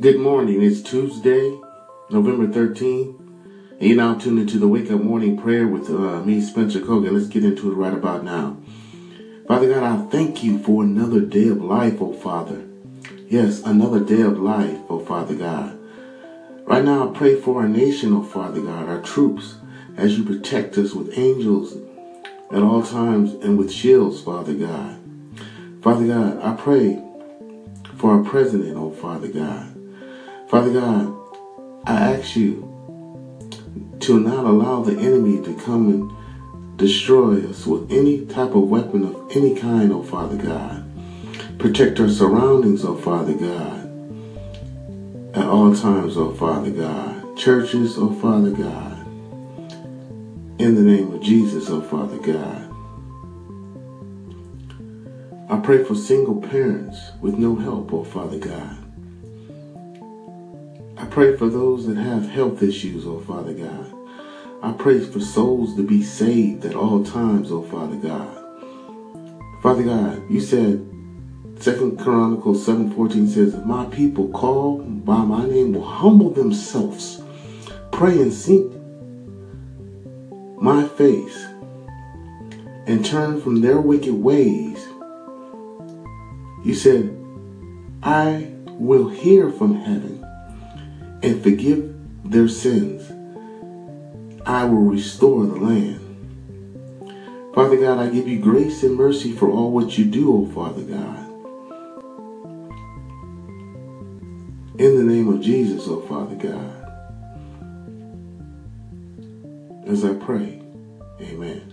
Good morning. It's Tuesday, November 13th, and you're now tuned into the Wake Up Morning Prayer with me, Spencer Cogan. Let's get into it right about now. Father God, I thank you for another day of life, oh Father. Yes, another day of life, oh Father God. Right now, I pray for our nation, oh Father God, our troops, as you protect us with angels at all times and with shields, Father God. Father God, I pray for our president, oh Father God. Father God, I ask you to not allow the enemy to come and destroy us with any type of weapon of any kind, oh Father God. Protect our surroundings, oh Father God, at all times, oh Father God. Churches, oh Father God. In the name of Jesus, oh Father God. I pray for single parents with no help, oh Father God. I pray for those that have health issues, oh Father God. I pray for souls to be saved at all times, oh Father God. Father God, you said 2 Chronicles 7:14 says, if my people call by my name will humble themselves, pray and seek my face, and turn from their wicked ways. You said, I will hear from heaven and forgive their sins. I will restore the land. Father God, I give you grace and mercy for all what you do, O Father God. In the name of Jesus, O Father God, as I pray, amen.